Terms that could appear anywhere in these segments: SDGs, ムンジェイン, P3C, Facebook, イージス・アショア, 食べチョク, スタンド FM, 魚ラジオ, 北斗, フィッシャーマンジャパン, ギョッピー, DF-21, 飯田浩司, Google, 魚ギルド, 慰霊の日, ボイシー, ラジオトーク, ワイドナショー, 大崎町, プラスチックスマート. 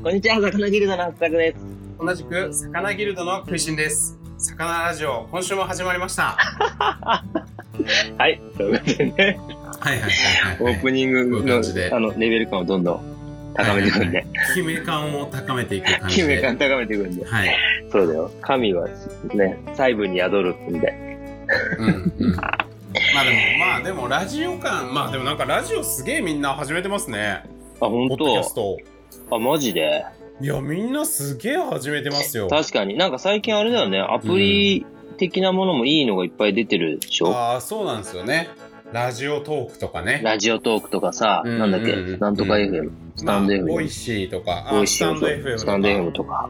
こんにちは、魚ギルドの福作です。同じく魚ギルドの食いしんです。魚ラジオ、今週も始まりましたはい、ということでね、オープニング のレベル感をどんどん高めていくんで、決め感を高めていく感じで、決め感高めていくんで、はい、そうだよ、神はね、細部に宿るみたいうん、うん、まあでもラジオ感、まあでもなんかラジオすげえみんな始めてますね。あ、ほんと？ポッドキャスト。あ、マジで？いや、みんなすげえ始めてますよ。確かに、なんか最近あれだよね、アプリ的なものもいいのがいっぱい出てるでしょ？ああ、そうなんですよね。ラジオトークとかね。ラジオトークとかさ、なんだっけ、なんとか FM、スタンド FM、ボイシーとか、スタンド FM とか。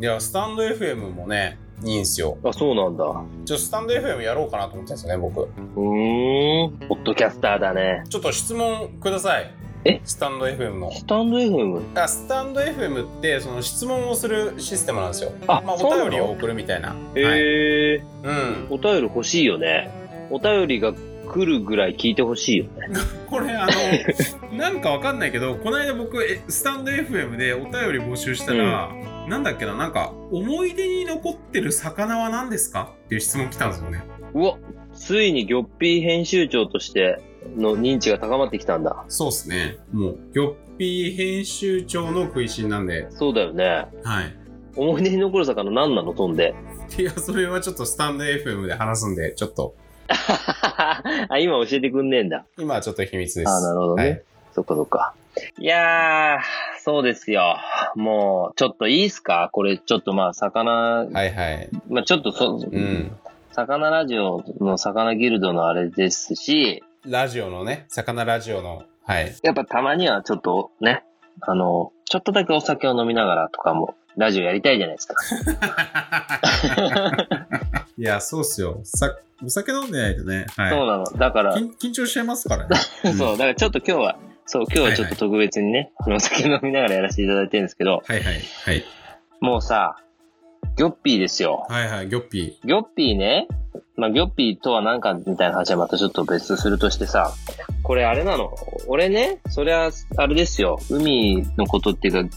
いや、スタンド FM もね、いいんすよ。あ、そうなんだ。ちょっとスタンド FM やろうかなと思ってたんですよね、僕。ポッドキャスターだね。ちょっと質問ください。え？スタンド FM の。スタンド FM？ あ、スタンド FM ってその質問をするシステムなんですよ。あ、まあ、お便りを送るみたいな。へえ、はい。うん。お便り欲しいよね。お便りが来るぐらい聞いてほしいよね。これなんかわかんないけど、この間僕スタンド FM でお便り募集したら。うん、なんだっけな、なんか思い出に残ってる魚は何ですかっていう質問来たんですよね。うわ、ついにギョッピー編集長としての認知が高まってきたんだ。そうですね、もうギョッピー編集長の食いしんなんで。そうだよね、はい。思い出に残る魚何なの？飛んで。いや、それはちょっとスタンド FM で話すんで、ちょっとあ、今教えてくんねえんだ。今はちょっと秘密です。あ、なるほどね、はい、そっかそっか。いやー、そうですよ。もうちょっといいっすか、これ。ちょっとまあ魚、はいはい、まあちょっと魚ラジオの魚ギルドのあれですし、ラジオのね、魚ラジオの、はい、やっぱたまにはちょっとね、ちょっとだけお酒を飲みながらとかもラジオやりたいじゃないですかいや、そうっすよ。お酒飲んでないとね、はい、そうなの。だから緊張しちゃいますからねそう、だからちょっと今日はちょっと特別にね、お酒飲みながらやらせていただいてるんですけど、はいはいはい。もうさ、ギョッピーですよ。はいはい、ギョッピー。ギョッピーね、まあギョッピーとは何かみたいな話はまたちょっと別するとしてさ、これあれなの。俺ね、そりゃあれですよ。海のことっていうか、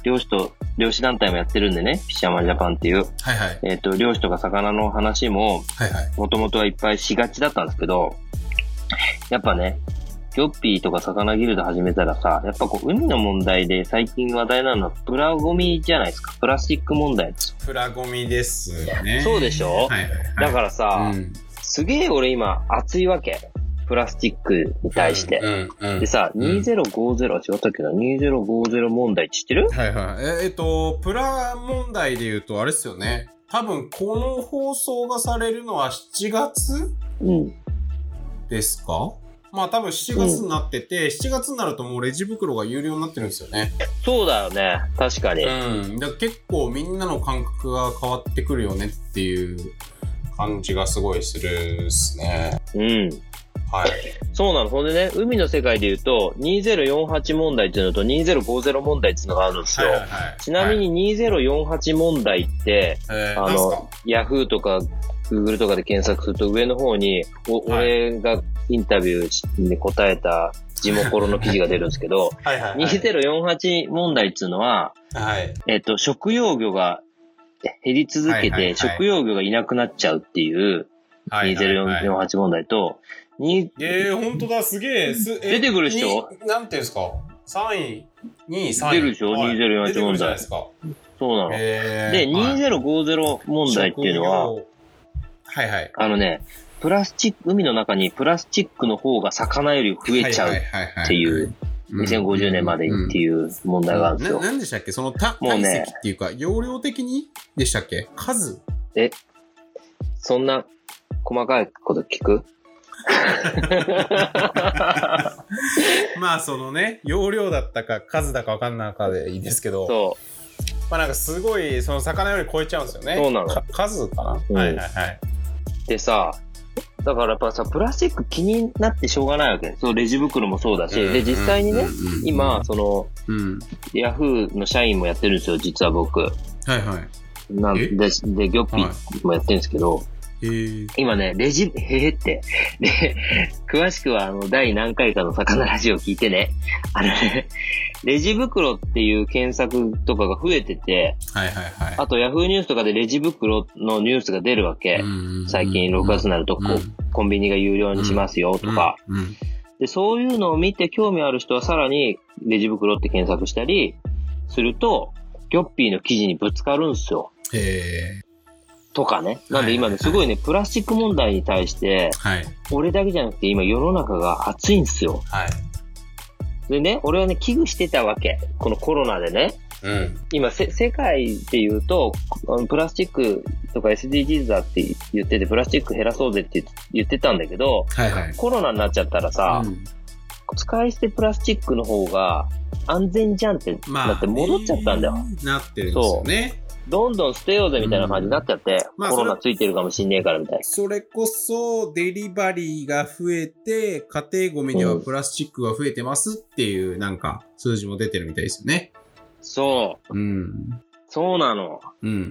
漁師団体もやってるんでね、フィッシャーマンジャパンっていう。はいはい。漁師とか魚の話も、はいはい。もともとはいっぱいしがちだったんですけど、やっぱね、ギョッピーとか魚ギルド始めたらさ、やっぱこう海の問題で最近話題なのはプラゴミじゃないですか。プラスチック問題ですよ。プラゴミですね。そうでしょ、はいはいはい、だからさ、すげえ俺今熱いわけ。プラスチックに対して。でさ、2050、違ったっけな、2050問題知ってる？はいはい。プラ問題で言うとあれっすよね。多分この放送がされるのは7月、うん、ですか？まあ多分7月になってて、7月になるともうレジ袋が有料になってるんですよね。そうだよね、確かに。うん、だから結構みんなの感覚が変わってくるよねっていう感じがすごいするっすね。うん。はい。そうなの。ほんでね、海の世界で言うと2048問題っていうのと2050問題っていうのがあるんですよ。はいはいはい、ちなみに2048問題って、ヤフーとかGoogle とかで検索すると上の方に、俺がインタビューで答えた地元コロの記事が出るんですけどはいはい、はい、2048問題っていうのは、はい、食用魚が減り続けて食用魚がいなくなっちゃうっていう2048問題と、本当だ、すげえ出てくるでしょ。なんていうんですか、3位、2位、3位出るでしょ、はい、2048問題。そうなの。で、2050問題っていうのは、はいはい、プラスチック、海の中にプラスチックの方が魚より増えちゃうっていう、2050年までっていう問題があるんですよ。何でしたっけ、その体積っていうか、容量的にでしたっけ、数。そんな細かいこと聞くまあそのね、容量だったか数だか分かんないかでいいですけど。そう、まあなんかすごいその魚より超えちゃうんですよね。そうなの。数かな、うん、はいはいはい。でさ、だからやっぱさ、プラスチック気になってしょうがないわけ。そう、レジ袋もそうだし、で実際にね、今その、ヤフーの社員もやってるんですよ、実は僕。はいはい。なんでギョッピーもやってるんですけど、今ね、詳しくは第何回かの魚ラジオ聞いてね。レジ袋っていう検索とかが増えてて、はいはいはい、あとヤフーニュースとかでレジ袋のニュースが出るわけ。最近6月になるとコンビニが有料にしますよとか、でそういうのを見て興味ある人はさらにレジ袋って検索したりするとギョッピーの記事にぶつかるんですよ。へーとかね。なんで今ね、すごいね、プラスチック問題に対して、俺だけじゃなくて今世の中が熱いんですよ。でね、俺はね、危惧してたわけ。このコロナでね。今、世界で言うと、プラスチックとか SDGs だって言ってて、プラスチック減らそうぜって言ってたんだけど、コロナになっちゃったらさ、使い捨てプラスチックの方が安全じゃんって、だって戻っちゃったんだよ。なってるんですよね。どんどん捨てようぜみたいな感じになっちゃって、コロナついてるかもしんねえからみたいな。それこそデリバリーが増えて、家庭ゴミではプラスチックが増えてますっていうなんか数字も出てるみたいですよね。そう。そうなの。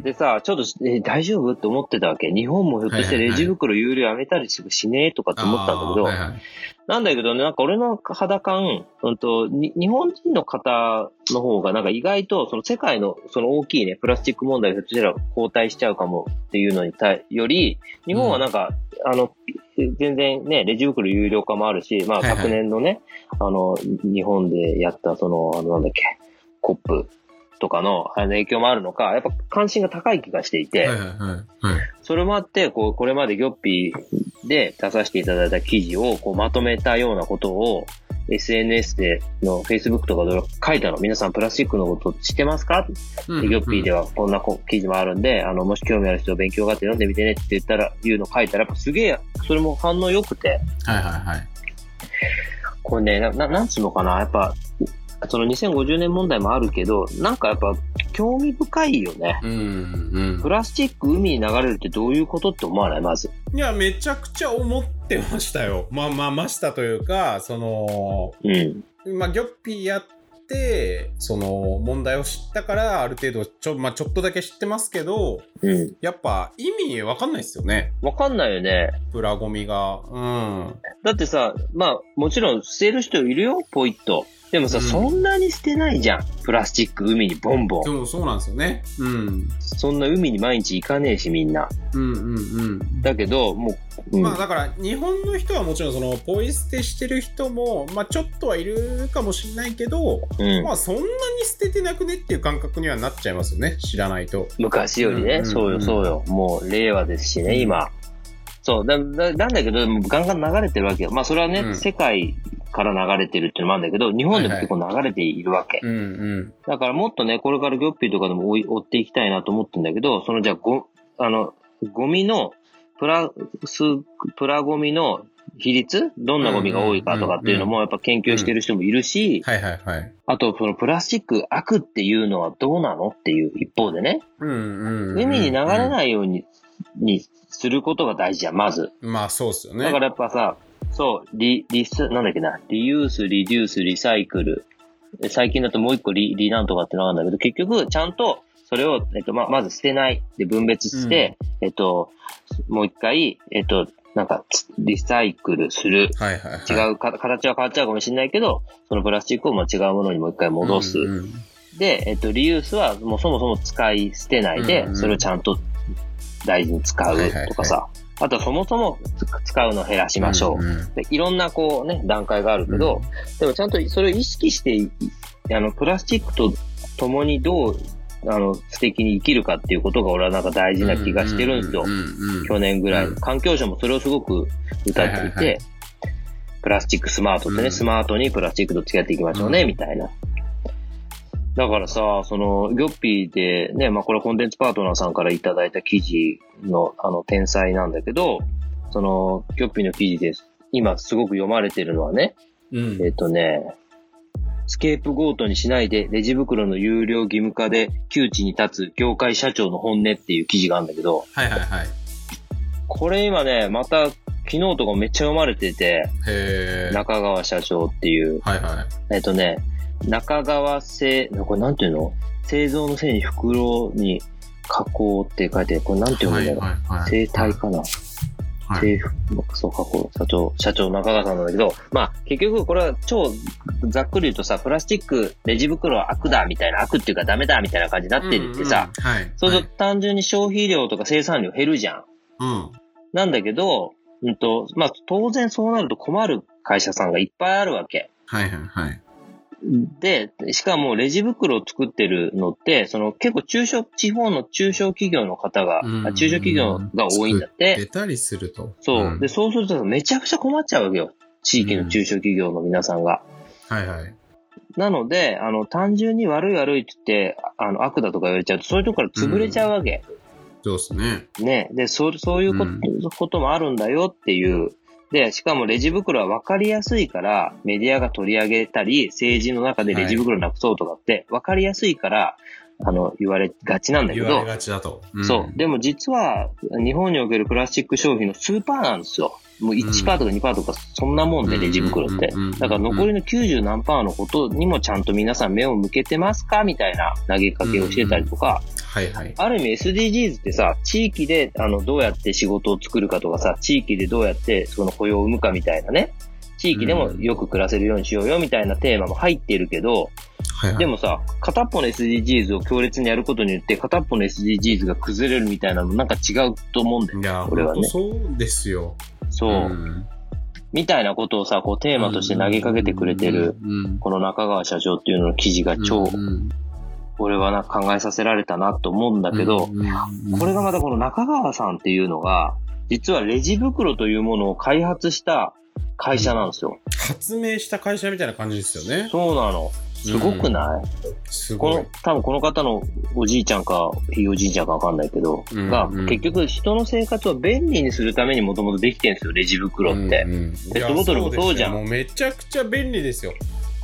でさ、ちょっと、大丈夫って思ってたわけ。日本もひょっとしてレジ袋有料やめたりしねえとかって思ったんだけど、なんだけどね、なんか俺の肌感、日本人の方の方がなんか意外とその世界のその大きいね、プラスチック問題がひょっとしたら後退しちゃうかもっていうのにより、日本はなんか、全然ね、レジ袋有料化もあるし、まあ昨年のね、日本でやったその、なんだっけ、コップとかの影響もあるのか、やっぱ関心が高い気がしていて、それもあってこれまでギョッピーで出させていただいた記事をまとめたようなことを SNS での Facebook とかで書いたの。皆さんプラスチックのこと知ってますか？ギョッピーではこんな記事もあるんで、もし興味ある人は勉強があって読んでみてねって言ったらいうの書いたら、やっぱすげえそれも反応良くて、これね、なんつうのかな、やっぱその2050年問題もあるけど、なんかやっぱ興味深いよね。プラスチック海に流れるってどういうことって思わない？まず。いや、めちゃくちゃ思ってましたよ。ましたというか、その、ギョッピーやって、その問題を知ったから、ある程度ちょっとだけ知ってますけど、やっぱ意味わかんないですよね。わかんないよね。プラゴミが。だってさ、もちろん捨てる人いるよ、ポイッと。でもさ、そんなに捨てないじゃん。プラスチック海にボンボン。そうなんですよね。そんな海に毎日行かねえし、みんな。だけど、もう、だから日本の人はもちろんそのポイ捨てしてる人もちょっとはいるかもしれないけど、そんなに捨ててなくねっていう感覚にはなっちゃいますよね。知らないと。昔よりね、そうよ。もう令和ですしね、今。そうなんだけど、ガンガン流れてるわけよ。それはね、世界から流れてるっていうのもあるんだけど、日本でも結構流れているわけ。だからもっとね、これからギョッピーとかでも追っていきたいなと思ってんだけど、そのじゃあゴミのプラゴミの比率、どんなゴミが多いかとかっていうのもやっぱ研究してる人もいるし、あとそのプラスチック悪っていうのはどうなのっていう一方でね、海に流れないようにすることが大事じゃん、まず。そうっすよね。だからやっぱさ、そう、なんだっけな、リユース、リデュース、リサイクル。最近だともう一個リなんとかってのがあるんだけど、結局、ちゃんと、それを、まず捨てない。で、分別して、もう一回、リサイクルする。違う、形は変わっちゃうかもしれないけど、そのプラスチックを違うものにもう一回戻す。で、リユースは、もうそもそも使い捨てないで、それをちゃんと大事に使うとかさ。あとそもそも使うのを減らしましょう。でいろんな段階があるけど、でもちゃんとそれを意識して、プラスチックと共にどう、素敵に生きるかっていうことが俺はなんか大事な気がしてるんですよ。去年ぐらい。環境省もそれをすごく歌っていて、プラスチックスマートってね、スマートにプラスチックと付き合っていきましょうね、みたいな。だからさ、その、ギョッピーでね、これコンテンツパートナーさんからいただいた記事の、天才なんだけど、その、ギョッピーの記事です。今すごく読まれてるのはね、スケープゴートにしないで、レジ袋の有料義務化で窮地に立つ業界社長の本音っていう記事があるんだけど、これ今ね、また、昨日とかめっちゃ読まれてて、中川社長っていう、中川製、これなんていうの？製造のせいに袋に加工って書いて、これなんて読むんだろう？生体かな？政府のそう過去社長の中川さんなんだけど、まあ結局これは超ざっくり言うとさ、プラスチックレジ袋は悪だみたいな、悪っていうかダメだみたいな感じになってるってさ、うんうんはい、そうすると単純に消費量とか生産量減るじゃん、うん、なんだけど、まあ当然そうなると困る会社さんがいっぱいあるわけ、はいはいはい、でしかもレジ袋を作ってるのってその結構地方の中小企業の方が、うん、中小企業が多いんだって出たりすると、そうでそうするとめちゃくちゃ困っちゃうわけよ、地域の中小企業の皆さんが、うん、はいはい、なので単純に悪いって言って悪だとか言われちゃうとそういうところから潰れちゃうわけ、うん、そうですね。ね、でそういうこともあるんだよっていう。でしかもレジ袋は分かりやすいからメディアが取り上げたり、政治の中でレジ袋なくそうとかって分かりやすいから、はい、言われがちなんだけど。言われがちだと、うん。そう。でも実は日本におけるプラスチック消費の数パーなんですよ。もう 1% とか 2% とかそんなもんで、レジ袋って。だから残りの90何パーのことにもちゃんと皆さん目を向けてますかみたいな投げかけをしてたりとか、はいはい、ある意味 SDGs ってさ、地域でどうやって仕事を作るかとかさ、地域でどうやってその雇用を生むかみたいなね、地域でもよく暮らせるようにしようよみたいなテーマも入っているけど、はいはい、でもさ、片っぽの SDGs を強烈にやることによって片っぽの SDGs が崩れるみたいなのなんか違うと思うんだよね。いや、俺はね。そうですよ。そう、うん、みたいなことをさ、こうテーマとして投げかけてくれてる、うんうん、この中川社長っていうのの記事が超、うんうん、俺はなんか考えさせられたなと思うんだけど、うんうんうん、これがまたこの中川さんっていうのが実はレジ袋というものを開発した会社なんですよ。発明した会社みたいな感じですよね。そうなの。すごくない？うん、すごい。多分この方のおじいちゃんかひいおじいちゃんかわかんないけど、うんうん、が結局人の生活を便利にするためにもともとできてるんですよ、レジ袋って、うんうん、ペットボトルもそうじゃん。もうめちゃくちゃ便利ですよ。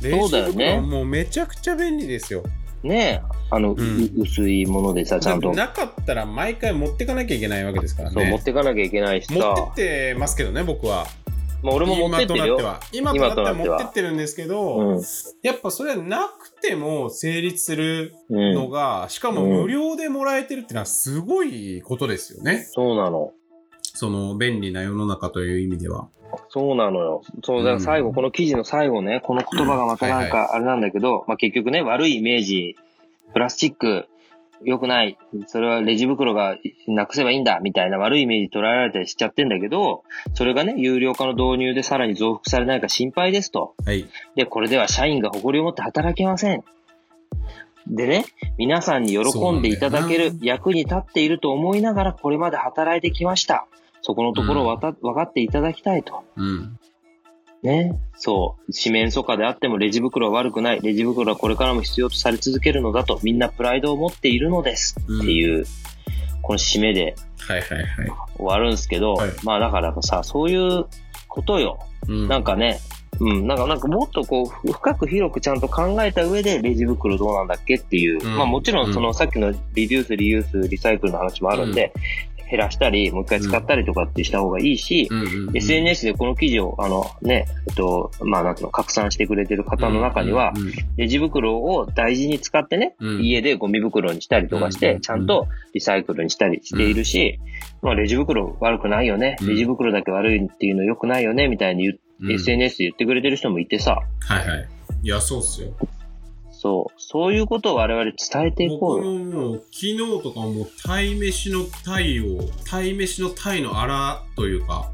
レジ袋はもうめちゃくちゃ便利ですよ。ねえ、うん、薄いものでさ、ちゃんとなかったら毎回持ってかなきゃいけないわけですからね。そう、持ってかなきゃいけないしさ。持ってってますけどね、僕は。まあ、俺も持ってってるよ。今となっては持ってってるんですけど、うん、やっぱそれはなくても成立するのが、うん、しかも無料でもらえてるってのはすごいことですよね。そうなの。その便利な世の中という意味では。そうなのよ。そうだから最後、うん、この記事の最後ね、この言葉がまたなんかあれなんだけど、はいはい、まあ、結局ね、悪いイメージ、プラスチック良くない、それはレジ袋がなくせばいいんだみたいな悪いイメージ捉えられたりしちゃってんだけど、それがね、有料化の導入でさらに増幅されないか心配ですと、はい、でこれでは社員が誇りを持って働けませんでね、皆さんに喜んでいただける役に立っていると思いながらこれまで働いてきました、そこのところを分かっていただきたいと、うんね、そう四面楚歌であってもレジ袋は悪くない、レジ袋はこれからも必要とされ続けるのだとみんなプライドを持っているのですっていう、うん、この締めで終わるんですけど、はいはいはい、まあだからさ、そういうことよ、はい、なんかね、うん、なんかもっとこう深く広くちゃんと考えた上でレジ袋どうなんだっけっていう、うん、まあもちろんそのさっきのリデュース、リユース、リサイクルの話もあるんで、うん、減らしたりもう一回使ったりとかってした方がいいし、うんうんうんうん、SNS でこの記事をね、まあなんていうの、拡散してくれてる方の中には、うんうんうん、レジ袋を大事に使ってね、うん、家でゴミ袋にしたりとかして、うんうんうん、ちゃんとリサイクルにしたりしているし、うんうん、まあレジ袋悪くないよね、レジ袋だけ悪いっていうの良くないよねみたいにうん、SNS で言ってくれてる人もいてさ、はいはい、いやそうっすよ。そういうことを我々伝えていこうよ。僕も昨日とかも鯛飯の鯛のアラというか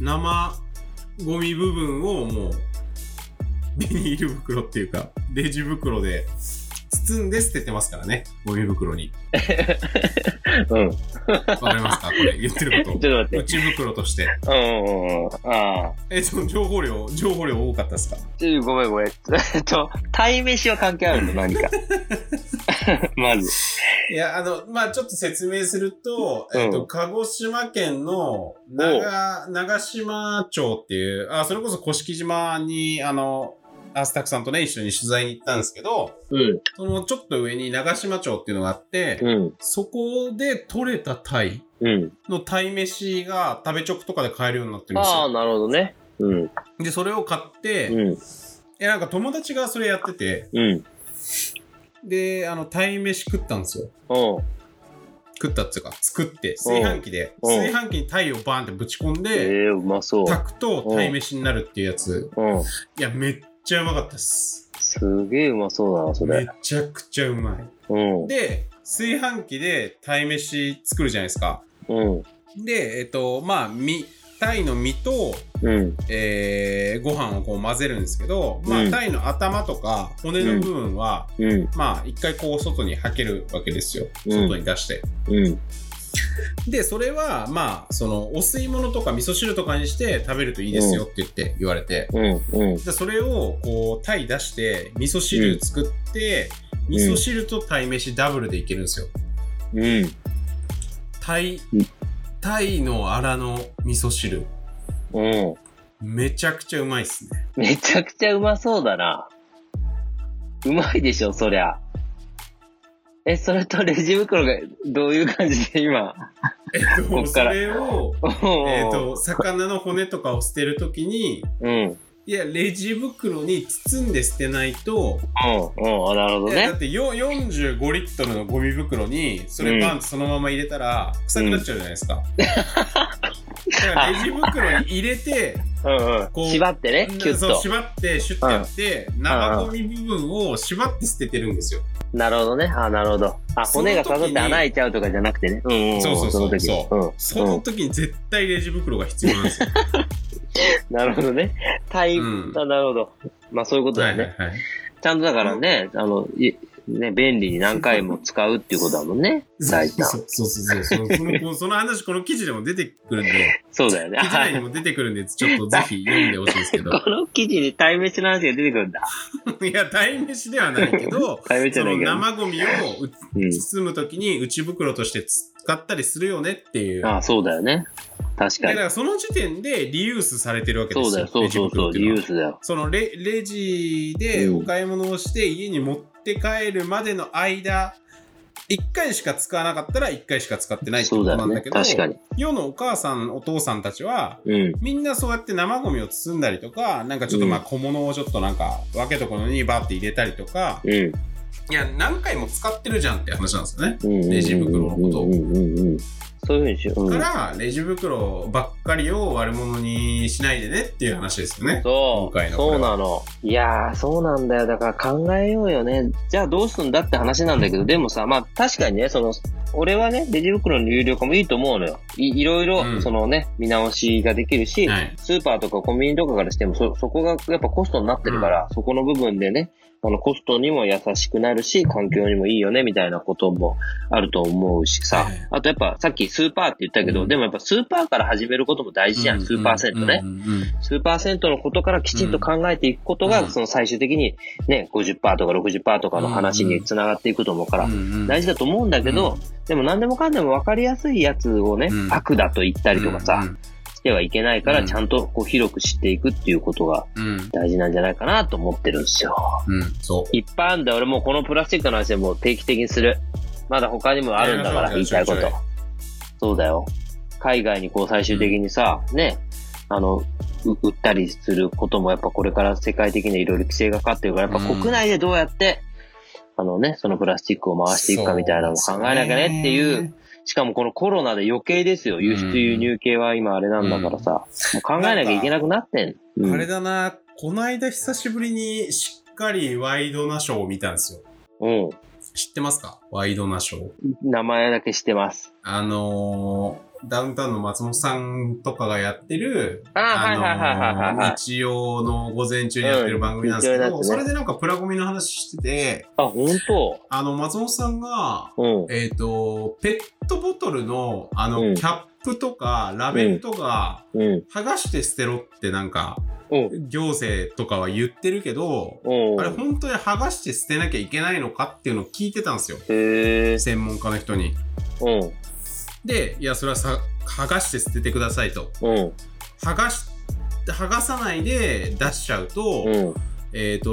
生ゴミ部分をもうビニール袋っていうかレジ袋で包んで捨ててますからね、ゴミ袋に。うん。わかりますかこれ言ってること。ちょっと待って。内袋として。ああ。情報量多かったですか。ごめん。鯛飯は関係あるの何か。まず。いやまあちょっと説明すると、鹿児島県の長島町っていうそれこそ甑島にアスタクさんとね一緒に取材に行ったんですけど、うん、そのちょっと上に長島町っていうのがあって、うん、そこで取れた鯛の鯛飯が食べチョクとかで買えるようになってるんですよ。ああ、なるほどね、うん、でそれを買って、うん、なんか友達がそれやってて、うん、で鯛飯食ったんですよ。食ったっつうか作って炊飯器で、炊飯器に鯛をバーンってぶち込んで、うまそう、炊くと鯛飯になるっていうやつ、いやめっちゃうまかったっす。すげえうまそうだなそれ。めちゃくちゃうまい、で炊飯器で鯛飯作るじゃないですか、でまあ鯛の身と、ご飯をこう混ぜるんですけど、まあ鯛の頭とか骨の部分は、まあ一回こう外にはけるわけですよ、外に出して、でそれはまあそのお吸い物とか味噌汁とかにして食べるといいですよって言われて、でそれをこう鯛出して味噌汁作って、味噌汁と鯛飯ダブルでいけるんですよ。鯛のアラの味噌汁、めちゃくちゃうまいっすね。めちゃくちゃうまそうだな。うまいでしょそりゃ。それとレジ袋がどういう感じで今こっからそれを魚の骨とかを捨てるときに、いやレジ袋に包んで捨てないと、なるほどね。だって45リットルのゴミ袋にそれバンってそのまま入れたら臭くなっちゃうじゃないですか、だからレジ袋に入れてこう縛ってね、キュッと縛ってシュッてやって、生ゴミ部分を縛って捨ててるんですよ。なるほどね。なるほど。骨が刺さって穴開いちゃうとかじゃなくてね。その時に絶対レジ袋が必要なんですよ。なるほどね。なるほど。まあそういうことだよね。ちゃんとだからね、ね、便利に何回も使うっていうことだもんね。大体。その話この記事でも出てくるんで。そうだよね。記事内にも出てくるんで、ちょっとぜひ読んでほしいんですけど。この記事に鯛飯の話が出てくるんだ。いや鯛飯ではないけど、その生ゴミを包むときに内袋として使ったりするよねっていう。そうだよね。確かに。だからその時点でリユースされてるわけですよ。そうだよ、リユースだよ。そのレジでお買い物をして家に持って帰るまでの間、1回しか使わなかったら1回しか使ってないってことなんだけど、世のお母さんお父さんたちは、みんなそうやって生ゴミを包んだりとか、なんかちょっとまあ小物をちょっとなんか分けとこのにバーって入れたりとか、いや何回も使ってるじゃんって話なんですよね、レジ袋のことを。そういう風にからレジ袋ばっかりを悪者にしないでねっていう話ですよね。今回のそうなの。いやーそうなんだよ。だから考えようよね。じゃあどうすんだって話なんだけど、でもさ、まあ確かにね、その俺はねレジ袋の有料化もいいと思うのよ。いろいろそのね、見直しができるし、スーパーとかコンビニとかからしてもそこがやっぱコストになってるから、そこの部分でね、コストにも優しくなるし環境にもいいよねみたいなこともあると思うしさ、あとやっぱさっきスーパーって言ったけど、でもやっぱスーパーから始めることも大事じゃん、スーパーセントね、スーパーセントのことからきちんと考えていくことが、その最終的にね 50% とか 60% とかの話につながっていくと思うから大事だと思うんだけど、でも何でもかんでも分かりやすいやつをね、悪だと言ったりとかさ、してはいけないから、ちゃんとこう広く知っていくっていうことが大事なんじゃないかなと思ってるんですよ。そういっぱいあるんだ。俺もうこのプラスチックの話でもう定期的にする。まだ他にもあるんだから、言いたいこと。そうだよ。海外にこう最終的にさ、ね、売ったりすることもやっぱこれから世界的にいろいろ規制がかかってるから、やっぱ国内でどうやってそのプラスチックを回していくかみたいなのを考えなきゃねっていう。しかもこのコロナで余計ですよ。輸出輸入系は今あれなんだからさ、もう考えなきゃいけなくなってん。あれだな、この間久しぶりにしっかりワイドナショーを見たんですよ。知ってますか、ワイドナショー。名前だけ知ってます。ダウンタウンの松本さんとかがやってる、日曜の午前中にやってる番組なんですけど、それでなんかプラゴミの話してて、本当？松本さんが、ペットボトルの、キャップとか、ラベルとか、剥がして捨てろってなんか、行政とかは言ってるけど、あれ本当に剥がして捨てなきゃいけないのかっていうのを聞いてたんですよ。専門家の人に。で、いやそれは剥がして捨ててくださいと。剥がさないで出しちゃうと、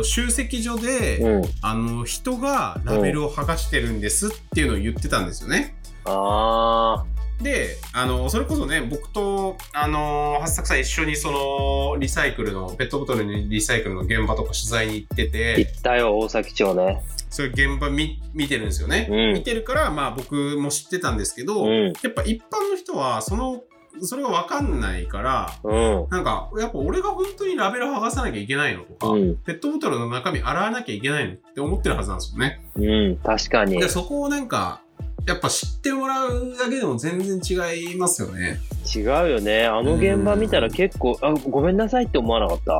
集積所で、人がラベルを剥がしてるんですっていうのを言ってたんですよね。で、それこそね、僕とはっさくさん一緒にそのリサイクルのペットボトルのリサイクルの現場とか取材に行ってて、行ったよ大崎町ね。そういう現場見てるんですよね、うん、見てるからまあ僕も知ってたんですけど、うん、やっぱ一般の人はそれが分かんないから、うん、なんかやっぱ俺が本当にラベル剥がさなきゃいけないのとか、うん、ペットボトルの中身洗わなきゃいけないのって思ってるはずなんですよね。うん、確かに。でそこをなんかやっぱ知ってもらうだけでも全然違いますよね。違うよね。あの現場見たら結構、あ、ごめんなさいって思わなかった？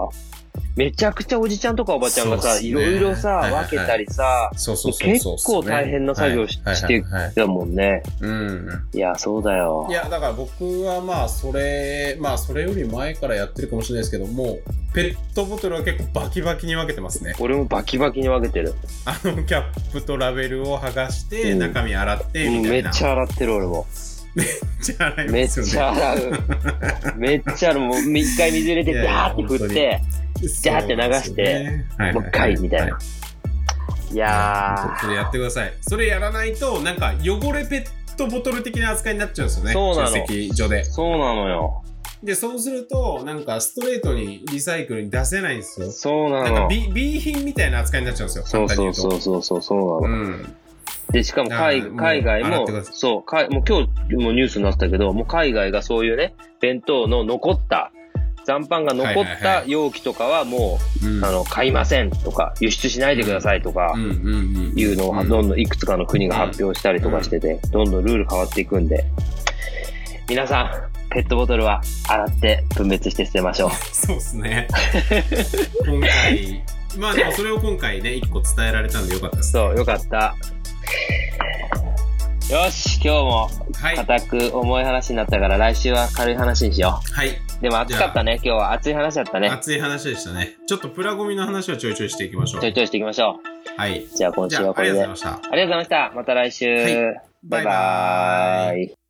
めちゃくちゃおじちゃんとかおばちゃんがさ、ね、いろいろさ、はいはいはい、分けたりさ、そうそうそうそう、結構大変な作業をしてたもんね。うん。いや、そうだよ。いや、だから僕はまあそれより前からやってるかもしれないですけども、ペットボトルは結構バキバキに分けてますね。俺もバキバキに分けてる。キャップとラベルを剥がして、うん、中身洗ってみたいな、うん。めっちゃ洗ってる俺も。めっちゃ洗いますよね。めっちゃ洗う。もう一回水入れてダーって振って。ジャーって流して、ね、はいはいはい、もう一回みたいな、はいはい、いやーそれやってください。それやらないとなんか汚れペットボトル的な扱いになっちゃうんですよね。そうなの、集積所で。そうなのよ。でそうするとなんかストレートにリサイクルに出せないんですよ。そうなの。なんか B 品みたいな扱いになっちゃうんですよ。そうそうそうそうそう、そうなの、うん、でしかも海外もそうか、もう今日もニュースになったけど、もう海外がそういうね、弁当の残った残飯が残った容器とかはもう、はいはいはい、買いませんとか、輸出しないでくださいとかいうのをどんどんいくつかの国が発表したりとかしてて、どんどんルール変わっていくんで、皆さんペットボトルは洗って分別して捨てましょう。そうですね。今回まあでもそれを今回ね1個伝えられたんでよかったです。そうよかった。よし、今日も固く重い話になったから、来週は軽い話にしよう。はい。でも暑かったね、今日は熱い話だったね。熱い話でしたね。ちょっとプラゴミの話をちょいちょいしていきましょう。はい。じゃあ今週はこれで。ありがとうございました。また来週。はい、バイバーイ。